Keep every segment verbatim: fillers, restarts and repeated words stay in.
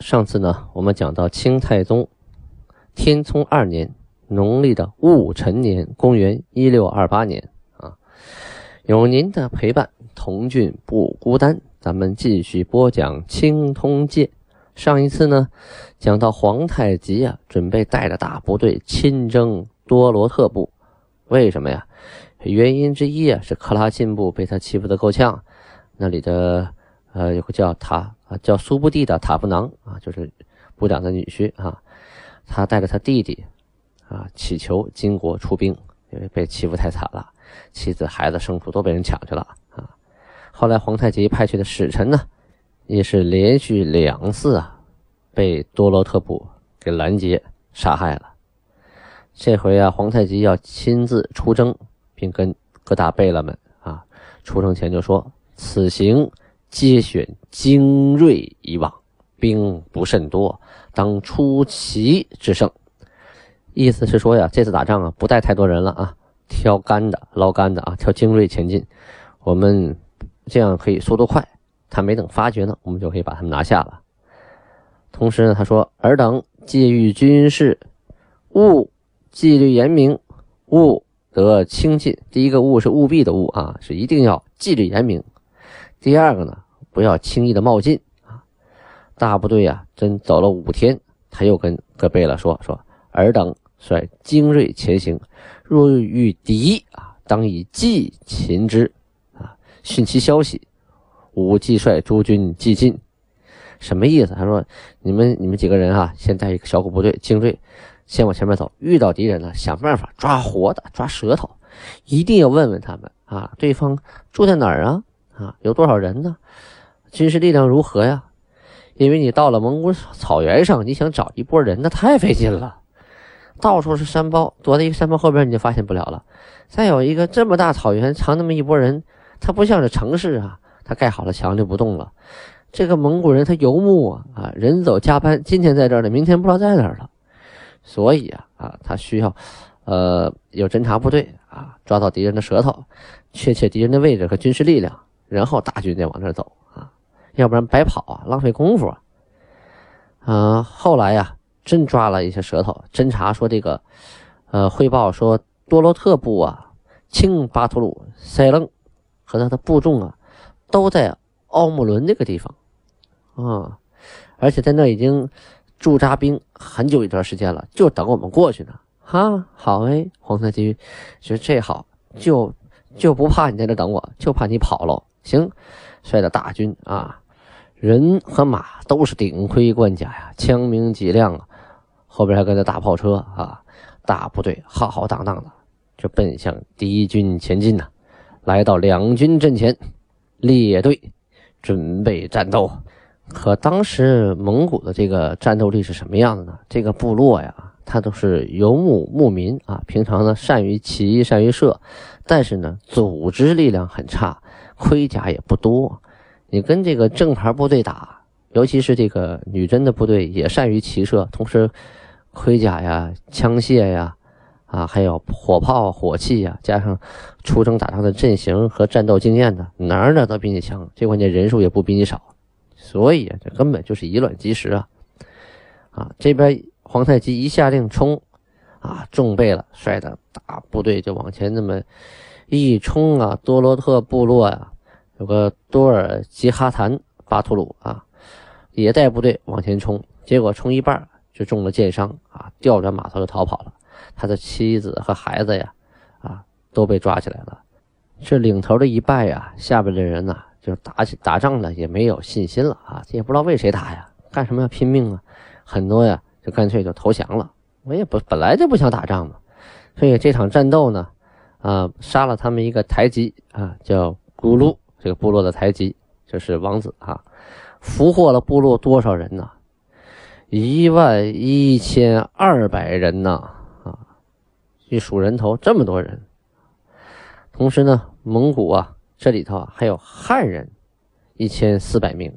上次呢，我们讲到清太宗天聪二年，农历的戊午辰年，公元一六二八年啊。有您的陪伴，同俊不孤单。咱们继续播讲《清通鉴》。上一次呢，讲到皇太极啊，准备带着大部队亲征多罗特部。为什么呀？原因之一啊，是克拉沁部被他欺负得够呛，那里的呃有个叫塔啊叫苏布地的塔布囊啊，就是部长的女婿啊，他带着他弟弟啊祈求金国出兵，因为被欺负太惨了，妻子孩子牲畜都被人抢去了啊。后来皇太极派去的使臣呢，也是连续两次啊被多罗特部给拦截杀害了。这回啊，皇太极要亲自出征，并跟各大贝勒们啊出征前就说，此行皆选精锐以往，兵不甚多，当出奇制胜。意思是说呀，这次打仗啊不带太多人了啊，挑干的捞干的啊，挑精锐前进，我们这样可以速度快，他没等发觉呢，我们就可以把他们拿下了。同时呢，他说，尔等既遇军事，勿纪律严明，勿得轻进。第一个勿是务必的勿啊，是一定要纪律严明。第二个呢，不要轻易的冒进啊！大部队啊，真走了五天，他又跟各贝勒说说，尔等率精锐前行，若遇敌啊，当以计擒之啊，讯其消息，吾既率诸军既进。什么意思？他说，你们你们几个人啊，先带一个小股部队精锐，先往前面走，遇到敌人呢，想办法抓活的，抓舌头，一定要问问他们啊，对方住在哪儿啊？啊，有多少人呢？军事力量如何呀？因为你到了蒙古草原上，你想找一波人，那太费劲了。到处是山包，躲在一个山包后边你就发现不了了。再有一个这么大草原，藏那么一波人，它不像是城市啊，它盖好了墙就不动了。这个蒙古人他游牧啊，啊，人走加班，今天在这儿了，明天不知道在哪儿了。所以啊，啊，他需要，呃，有侦察部队啊，抓到敌人的舌头，确切敌人的位置和军事力量。然后大军再往这走啊，要不然白跑啊，浪费功夫啊。呃，后来呀、啊，真抓了一些舌头。侦查说这个，呃，汇报说多罗特部啊、清巴图鲁、塞楞和他的部众啊，都在奥木伦这个地方啊，而且在那已经驻扎兵很久一段时间了，就等我们过去呢。哈，好哎，皇太极觉得这好，就就不怕你在这等我，就怕你跑喽。行，率着大军啊，人和马都是顶盔贯甲呀，枪鸣几辆啊，后边还跟着大炮车啊，大部队浩浩荡荡的就奔向敌军前进呐、啊，来到两军阵前，列队准备战斗。可当时蒙古的这个战斗力是什么样的呢？这个部落呀，他都是游牧牧民啊，平常呢善于骑善于射，但是呢组织力量很差。盔甲也不多，你跟这个正牌部队打，尤其是这个女真的部队也善于骑射，同时盔甲呀、枪械呀、啊，还有火炮、火器呀，加上出征打仗的阵型和战斗经验呢，哪儿哪儿都比你强，最关键人数也不比你少，所以这根本就是以卵击石啊！啊，这边皇太极一下令冲，啊，众贝勒率着大部队就往前那么一冲啊，多罗特部落啊，有个多尔吉哈坦巴图鲁啊，也带部队往前冲，结果冲一半就中了箭伤啊，调转马头就逃跑了。他的妻子和孩子呀，啊，都被抓起来了。这领头的一败呀、啊，下边的人呢、啊，就打起打仗了也没有信心了啊，也不知道为谁打呀，干什么要拼命啊？很多呀，就干脆就投降了。我也不本来就不想打仗嘛，所以这场战斗呢。啊，杀了他们一个台吉啊，叫咕噜，这个部落的台吉，就是王子啊，俘获了部落多少人呢、啊？一万一千二百人呐！啊，去数人头，这么多人。同时呢，蒙古啊，这里头啊还有汉人一千四百名。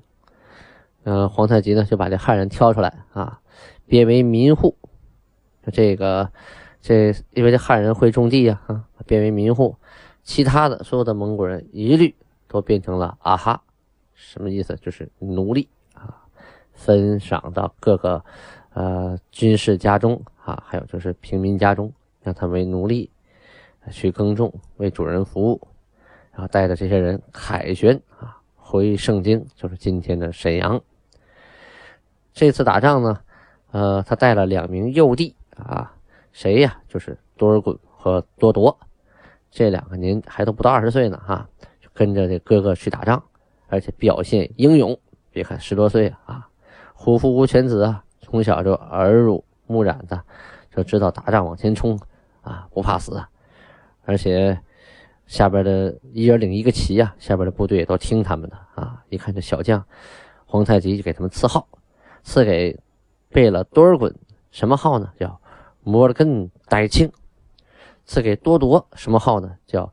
嗯、呃，皇太极呢就把这汉人挑出来啊，编为民户。这个，这因为这汉人会种地呀、啊，啊，编为民户。其他的所有的蒙古人一律都变成了阿哈，什么意思？就是奴隶啊，分赏到各个呃军事家中啊，还有就是平民家中，让他们为奴隶去耕种，为主人服务，然后带着这些人凯旋啊回盛京，就是今天的沈阳。这次打仗呢，呃，他带了两名幼弟啊，谁呀？就是多尔衮和多铎。这两个年还都不到二十岁呢啊，就跟着这哥哥去打仗，而且表现英勇。别看十多岁啊，胡夫孤犬子啊，从小就耳濡目染的，就知道打仗往前冲啊，不怕死。而且下边的一人领一个旗啊，下边的部队也都听他们的啊。一看这小将，皇太极就给他们赐号，赐给贝勒多尔衮什么号呢？叫摩尔根代庆。赐给多铎什么号呢？叫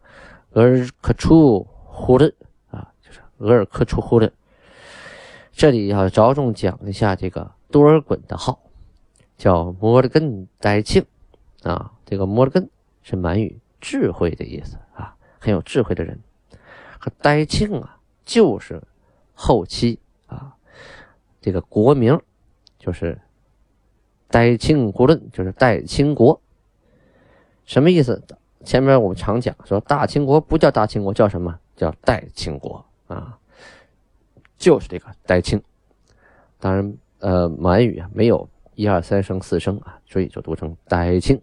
额尔克出呼伦啊，就是额尔克出呼伦。这里要着重讲一下这个多尔衮的号，叫摩尔根代庆啊。这个摩尔根是满语智慧的意思啊，很有智慧的人。和代庆啊，就是后期啊，这个国名就是代庆呼伦，就是代清国。什么意思？前面我们常讲说大清国不叫大清国，叫什么？叫代清国啊，就是这个代清。当然呃满语啊没有一二三声四声啊，所以就读成代清，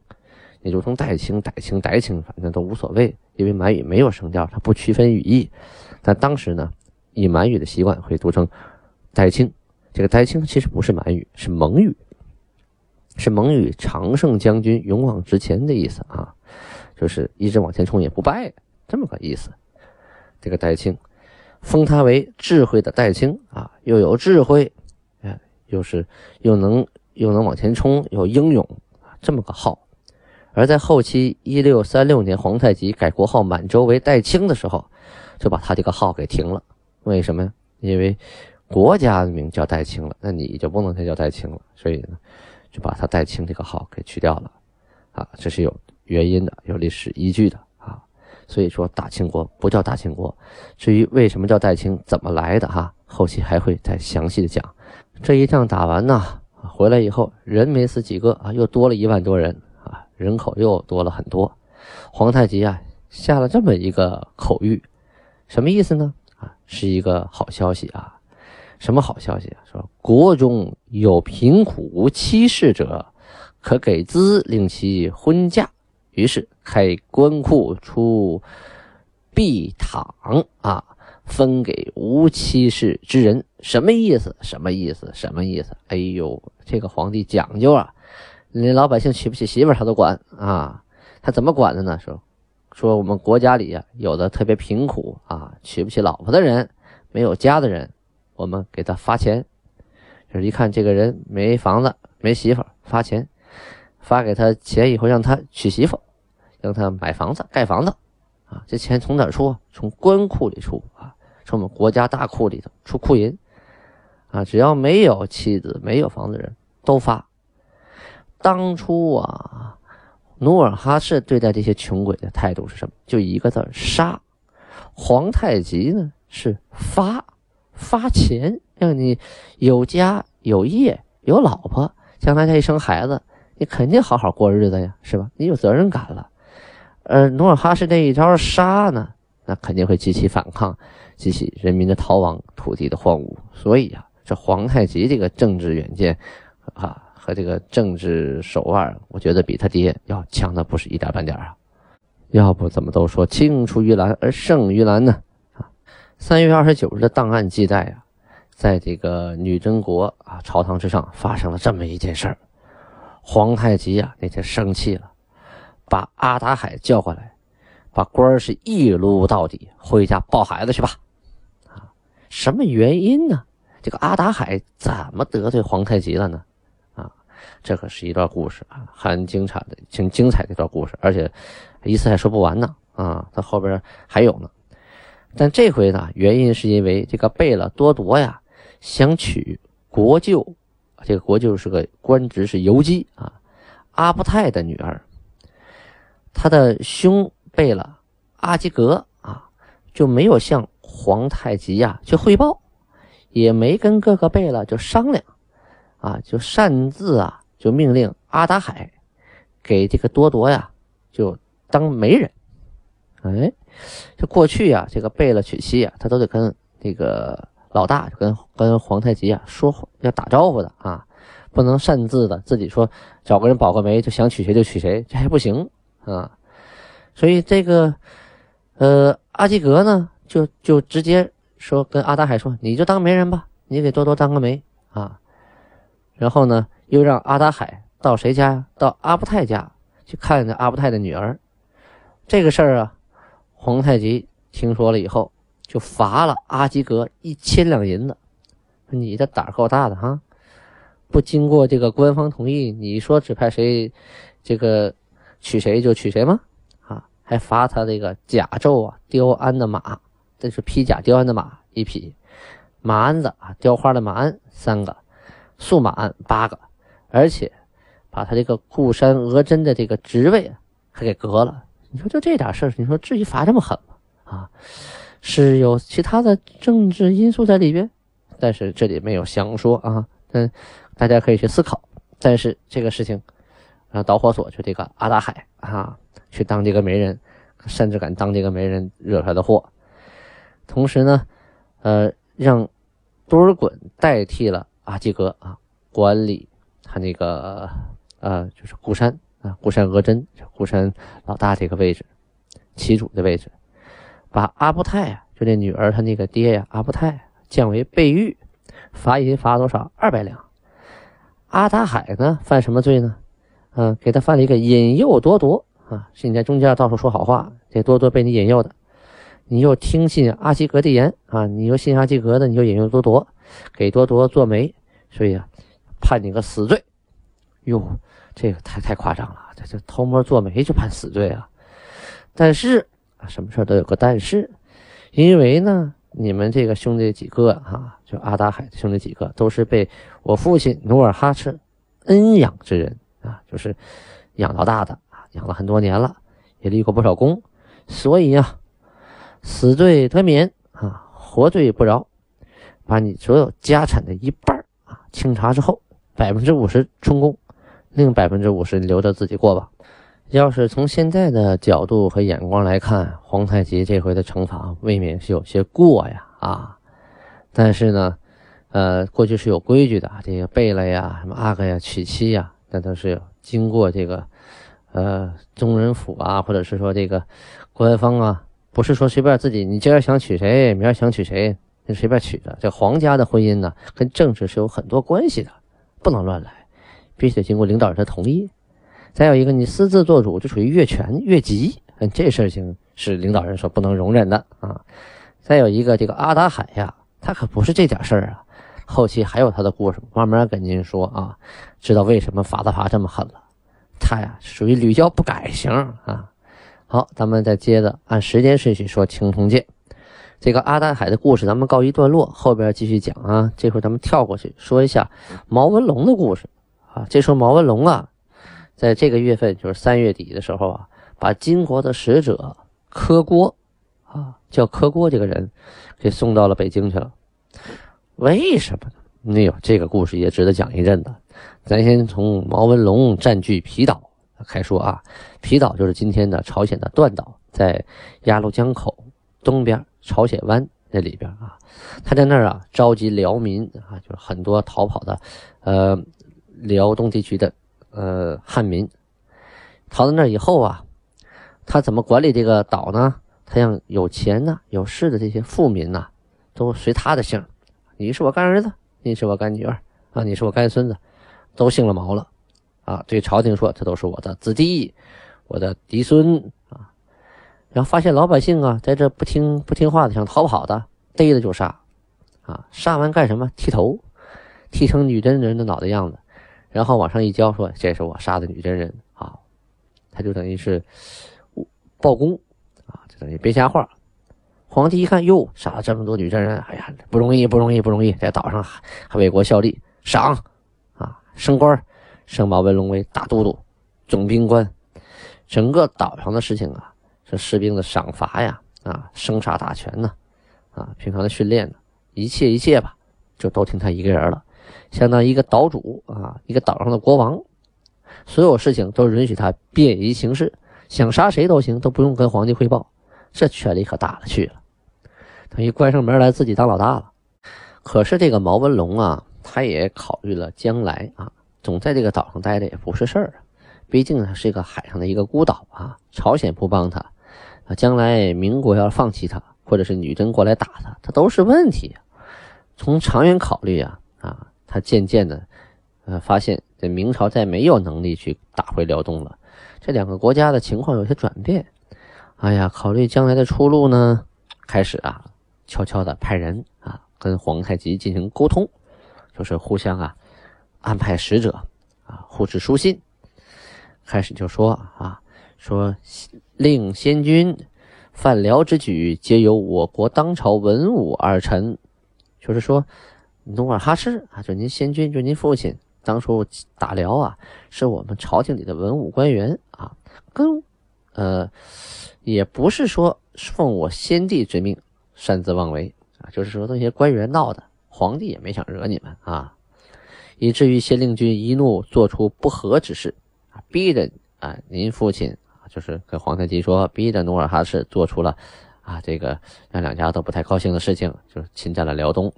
你读成代清代清代清，反正都无所谓，因为满语没有声调，它不区分语义。但当时呢以满语的习惯会读成代清。这个代清其实不是满语，是蒙语，是蒙语常胜将军勇往直前的意思啊，就是一直往前冲也不败，这么个意思。这个代清封他为智慧的代清啊，又有智慧，哎，又是又能又能往前冲，又英勇啊，这么个号。而在后期一六三六年皇太极改国号满洲为代清的时候，就把他这个号给停了。为什么呀？因为国家的名叫代清了，那你就不能再叫代清了，所以呢就把他代清这个号给去掉了啊，这是有原因的，有历史依据的啊。所以说大清国不叫大清国，至于为什么叫代清，怎么来的哈、啊，后期还会再详细的讲。这一仗打完呢，回来以后人没死几个啊，又多了一万多人啊，人口又多了很多。皇太极啊下了这么一个口谕，什么意思呢？啊，是一个好消息啊。什么好消息啊？说国中有贫苦妻室者，可给资令其婚嫁。于是开官库出币帑啊，分给无妻室之人。什么意思？什么意思？什么意思？哎呦，这个皇帝讲究啊，连老百姓娶不娶媳妇他都管啊。他怎么管的呢？说说我们国家里啊，有的特别贫苦啊，娶不起老婆的人，没有家的人。我们给他发钱，就是一看这个人没房子没媳妇，发钱，发给他钱以后让他娶媳妇，让他买房子盖房子啊。这钱从哪儿出？从官库里出啊，从我们国家大库里头出库银啊。只要没有妻子没有房子的人都发。当初啊努尔哈赤对待这些穷鬼的态度是什么？就一个字，杀。皇太极呢是发，发钱让你有家有业有老婆，将来他一生孩子你肯定好好过日子呀，是吧？你有责任感了。而努尔哈赤那一招杀呢，那肯定会激起反抗，激起人民的逃亡，土地的荒芜。所以啊，这皇太极这个政治远见啊和这个政治手腕，我觉得比他爹要强的不是一点半点啊。要不怎么都说青出于蓝而胜于蓝呢？三月二十九日的档案记载啊，在这个女真国啊朝堂之上发生了这么一件事儿。皇太极啊那天生气了，把阿达海叫过来，把官儿是一撸到底，回家抱孩子去吧。啊，什么原因呢？这个阿达海怎么得罪皇太极了呢？这可是一段故事啊，很精彩的、挺精彩的一段故事，而且一次还说不完呢啊，它后边还有呢。但这回呢，原因是因为这个贝勒多铎呀想娶国舅，这个国舅是个官职是游击啊，阿布泰的女儿，他的兄贝勒阿基格啊就没有向皇太极呀去汇报，也没跟各个贝勒就商量啊，就擅自啊就命令阿达海给这个多铎呀就当媒人。哎，就过去呀、啊，这个贝勒娶妻呀、啊，他都得跟那个老大，跟跟皇太极啊说要打招呼的啊，不能擅自的自己说找个人保个媒就想娶谁就娶谁，这还不行啊。所以这个呃阿基格呢，就就直接说跟阿达海说，你就当媒人吧，你给多多当个媒啊。然后呢，又让阿达海到谁家？到阿布泰家去看着阿布泰的女儿。这个事儿啊。皇太极听说了以后，就罚了阿基格一千两银子。你这胆儿够大的哈！不经过这个官方同意，你说指派谁，这个娶谁就娶谁吗？啊，还罚他这个甲胄啊，雕鞍的马，这是披甲雕鞍的马一匹，马鞍子啊，雕花的马鞍三个，素马鞍八个，而且把他这个固山额真的这个职位还给革了。你说就这点事儿，你说至于罚这么狠吗？啊，是有其他的政治因素在里边，但是这里没有详说啊。嗯，大家可以去思考。但是这个事情，啊，导火索就这个阿达海啊，去当这个媒人，甚至敢当这个媒人惹出来的祸。同时呢，呃，让多尔衮代替了阿基格啊，管理他那个呃，就是固山。啊，固山额真，固山老大这个位置，旗主的位置，把阿布泰啊，就那女儿他那个爹呀、啊，阿布泰降为备御，罚银罚多少？二百两。阿达海呢，犯什么罪呢？嗯、呃，给他犯了一个引诱多铎啊，是你在中间到处说好话，这多铎被你引诱的，你又听信阿基格的言啊，你又信阿基格的，你就引诱多铎，给多铎做媒，所以啊，判你个死罪。哟。这个太太夸张了，这这偷摸做媒就判死罪啊！但是什么事都有个但是，因为呢，你们这个兄弟几个啊，就阿达海的兄弟几个都是被我父亲努尔哈赤恩养之人啊，就是养老大的啊，养了很多年了，也立过不少功，所以啊，死罪得免啊，活罪不饶，把你所有家产的一半啊清查之后，百分之五十充公。另 百分之五十 留着自己过吧。要是从现在的角度和眼光来看，皇太极这回的惩罚未免是有些过呀啊！但是呢，呃，过去是有规矩的，这个贝勒呀、什么阿哥呀、娶妻呀，那都是经过这个呃宗人府啊，或者是说这个官方啊，不是说随便自己你今儿想娶谁，明儿想娶谁，就随便娶的。这皇家的婚姻呢，跟政治是有很多关系的，不能乱来。必须得经过领导人的同意，再有一个你私自做主就属于越权越级，这事情是领导人所不能容忍的啊。再有一个这个阿达海呀，他可不是这点事儿啊，后期还有他的故事，慢慢跟您说啊，知道为什么罚他罚这么狠了。他呀属于屡教不改型啊。好，咱们再接着按时间顺序说青铜剑。这个阿达海的故事咱们告一段落，后边继续讲啊。这会儿咱们跳过去说一下毛文龙的故事。啊，这时候毛文龙啊，在这个月份，就是三月底的时候啊，把金国的使者柯郭啊，叫柯郭这个人，给送到了北京去了。为什么呢？哎呦，这个故事也值得讲一阵子。咱先从毛文龙占据皮岛开说啊。皮岛就是今天的朝鲜的断岛，在鸭绿江口东边朝鲜湾那里边啊，他在那儿啊召集辽民啊，就是很多逃跑的，呃。辽东地区的呃汉民逃到那以后啊，他怎么管理这个岛呢？他让有钱呢、啊、有势的这些富民呐、啊，都随他的姓，你是我干儿子，你是我干女儿啊，你是我干孙子，都姓了毛了啊！对朝廷说，这都是我的子弟，我的嫡孙啊。然后发现老百姓啊，在这不听不听话的，想逃跑的，逮着就杀啊！杀完干什么？剃头，剃成女真人的脑袋样子。然后往上一交，说这是我杀的女真人啊，他就等于是报功啊，就等于编瞎话。皇帝一看，哟，杀了这么多女真人，哎呀，不容易，不容易，不容易，在岛上还为国效力，赏啊，升官，升毛文龙为大都督、总兵官。整个岛上的事情啊，是士兵的赏罚呀，啊，生杀大权呢、啊，啊，平常的训练呢、啊，一切一切吧，就都听他一个人了，相当于一个岛主啊，一个岛上的国王，所有事情都允许他便宜行事，想杀谁都行，都不用跟皇帝汇报。这权力可大了去了，等于关上门来自己当老大了。可是这个毛文龙啊，他也考虑了将来啊，总在这个岛上待着也不是事儿，毕竟他是一个海上的一个孤岛啊，朝鲜不帮他，啊，将来民国要放弃他，或者是女真过来打他，他都是问题。从长远考虑啊，啊，他渐渐的，呃，发现这明朝再没有能力去打回辽东了，这两个国家的情况有些转变。哎呀，考虑将来的出路呢，开始啊，悄悄的派人啊，跟皇太极进行沟通，就是互相啊，安排使者啊，互致书信。开始就说啊，说令先君犯辽之举，皆由我国当朝文武二臣，就是说努尔哈赤啊，就您先君，就您父亲，当初打辽啊，是我们朝廷里的文武官员啊，跟呃。也不是说奉我先帝之命擅自妄为啊，就是说那些官员闹的，皇帝也没想惹你们啊，以至于先令君一怒做出不和之事啊，逼着啊您父亲啊，就是跟皇太极说，逼着努尔哈赤做出了啊这个让两家都不太高兴的事情，就是侵占了辽东。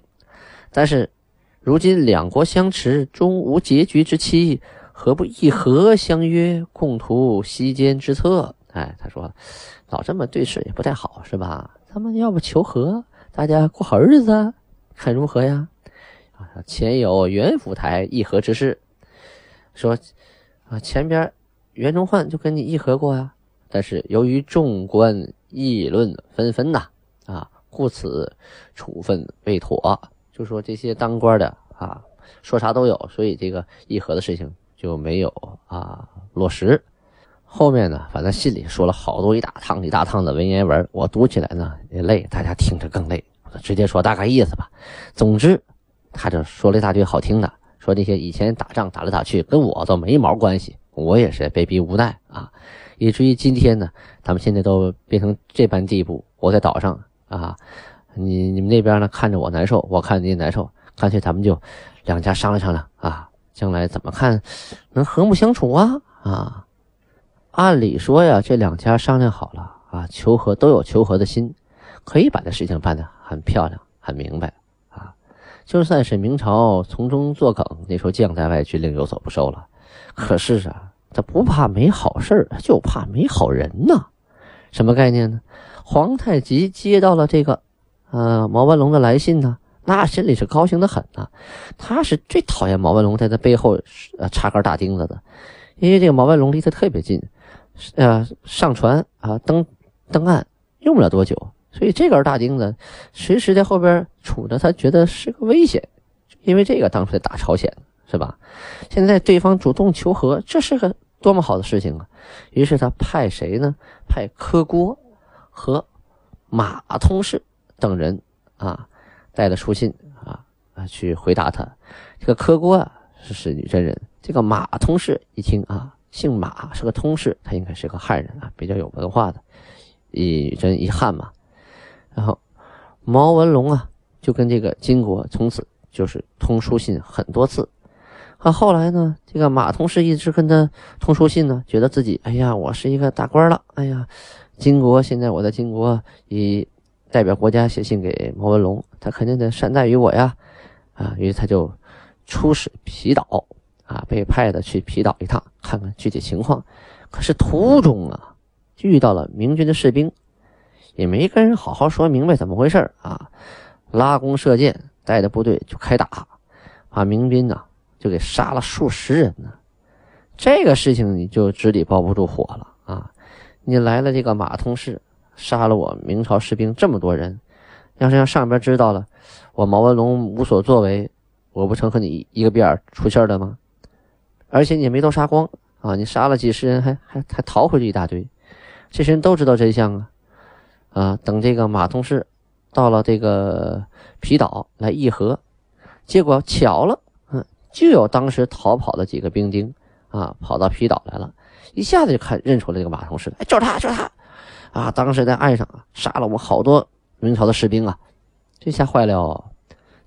但是如今两国相持，终无结局之期，何不议和相约，共图息间之策？哎，他说老这么对视也不太好，是吧？咱们要不求和，大家过好日子，看如何呀？啊，前有袁府台议和之事，说啊，前边袁崇焕就跟你议和过呀、啊，但是由于众官议论纷纷呐、啊，啊，故此处分未妥，就说这些当官的啊，说啥都有，所以这个议和的事情就没有啊落实。后面呢，反正信里说了好多一大趟一大趟的文言文，我读起来呢也累，大家听着更累，我直接说大概意思吧。总之他就说了一大堆好听的，说那些以前打仗打来打去跟我都没毛关系，我也是被逼无奈啊，以至于今天呢，咱们现在都变成这般地步，我在岛上啊，你你们那边呢看着我难受，我看着你难受，干脆咱们就两家商量商量啊，将来怎么看能和睦相处啊啊。按理说呀，这两家商量好了啊，求和都有求和的心，可以把这事情办得很漂亮、很明白啊。就算是明朝从中作梗，那时候将在外军令有所不受了，可是啊，他不怕没好事，就怕没好人呢。什么概念呢？皇太极接到了这个呃毛文龙的来信呢，那心里是高兴得很呐、啊。他是最讨厌毛文龙在他背后呃插杆打钉子的，因为这个毛文龙离他特别近。呃，上船啊，登登岸用不了多久，所以这根大钉子随时在后边杵着，他觉得是个危险，因为这个当初在打朝鲜，是吧？现在对方主动求和，这是个多么好的事情啊！于是他派谁呢？派柯郭和马通士等人啊，带了书信啊啊去回答他。这个柯郭啊是是女真人，这个马通士一听啊。姓马是个通事，他应该是个汉人啊，比较有文化的，一真一汉嘛。然后毛文龙啊，就跟这个金国从此就是通书信很多次。啊，后来呢，这个马通事一直跟他通书信呢，觉得自己哎呀，我是一个大官了，哎呀，金国现在我在金国以代表国家写信给毛文龙，他肯定得善待于我呀，啊，于是他就出使皮岛。啊，被派的去皮岛一趟，看看具体情况。可是途中啊，遇到了明军的士兵，也没跟人好好说明白怎么回事啊，拉弓射箭，带着部队就开打，把明兵啊就给杀了数十人呢、啊。这个事情你就纸里包不住火了啊！你来了这个马通士，杀了我明朝士兵这么多人，要是让上边知道了，我毛文龙无所作为，我不成和你一个边儿出气了吗？而且你也没都杀光啊，你杀了几十人还还还逃回去一大堆，这些人都知道真相啊。啊，等这个马同事到了这个皮岛来议和，结果巧了，嗯，就有当时逃跑的几个兵丁啊，跑到皮岛来了，一下子就看认出了这个马同事，哎，就是他，就是他，啊，当时在岸上啊杀了我们好多明朝的士兵啊，这下坏了。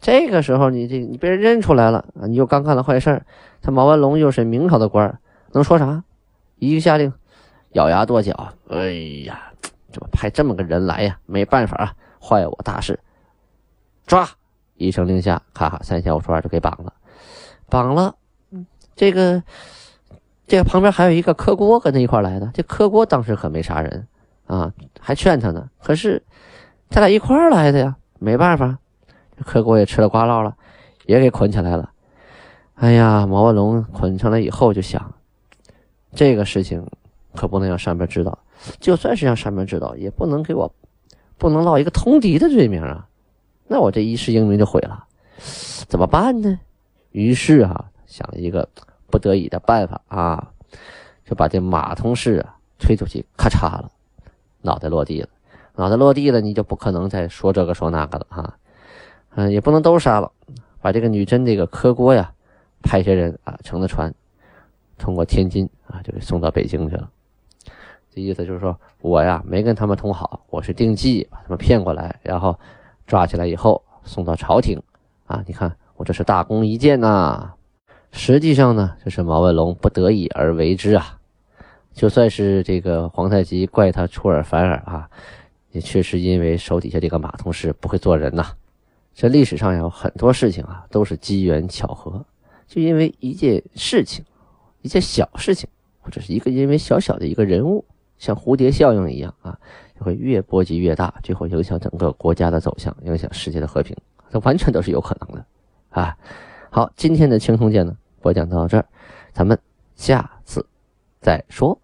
这个时候你这你被人认出来了啊，你又刚干了坏事儿，他毛文龙又是明朝的官，能说啥？一个下令，咬牙跺脚，哎呀，怎么派这么个人来呀？没办法啊，坏我大事，抓！一声令下，咔咔三下五除二就给绑了，绑了。这个这个旁边还有一个柯郭跟他一块来的，这柯郭当时可没杀人啊，还劝他呢。可是他俩一块来的呀，没办法，这柯郭也吃了瓜烙了，也给捆起来了。哎呀，毛文龙捆上来以后就想，这个事情可不能让上边知道，就算是让上边知道，也不能给我不能落一个通敌的罪名啊，那我这一世英名就毁了，怎么办呢？于是啊，想了一个不得已的办法啊，就把这马同事啊推出去，咔嚓了，脑袋落地了，脑袋落地了，你就不可能再说这个说那个了啊，嗯，也不能都杀了，把这个女真这个柯郭呀，派些人啊乘着船，通过天津啊，就给送到北京去了。这意思就是说，我呀没跟他们通好，我是定计把他们骗过来，然后抓起来以后送到朝廷啊，你看我这是大功一件呐。实际上呢，这是毛文龙不得已而为之啊。就算是这个皇太极怪他出尔反尔啊，也确实因为手底下这个马同事不会做人呐。这历史上有很多事情啊，都是机缘巧合，就因为一件事情，一件小事情，或者是一个因为小小的一个人物，像蝴蝶效应一样啊，就会越波及越大，最后影响整个国家的走向，影响世界的和平，这完全都是有可能的啊。好，今天的青铜剑呢，我讲到这儿，咱们下次再说。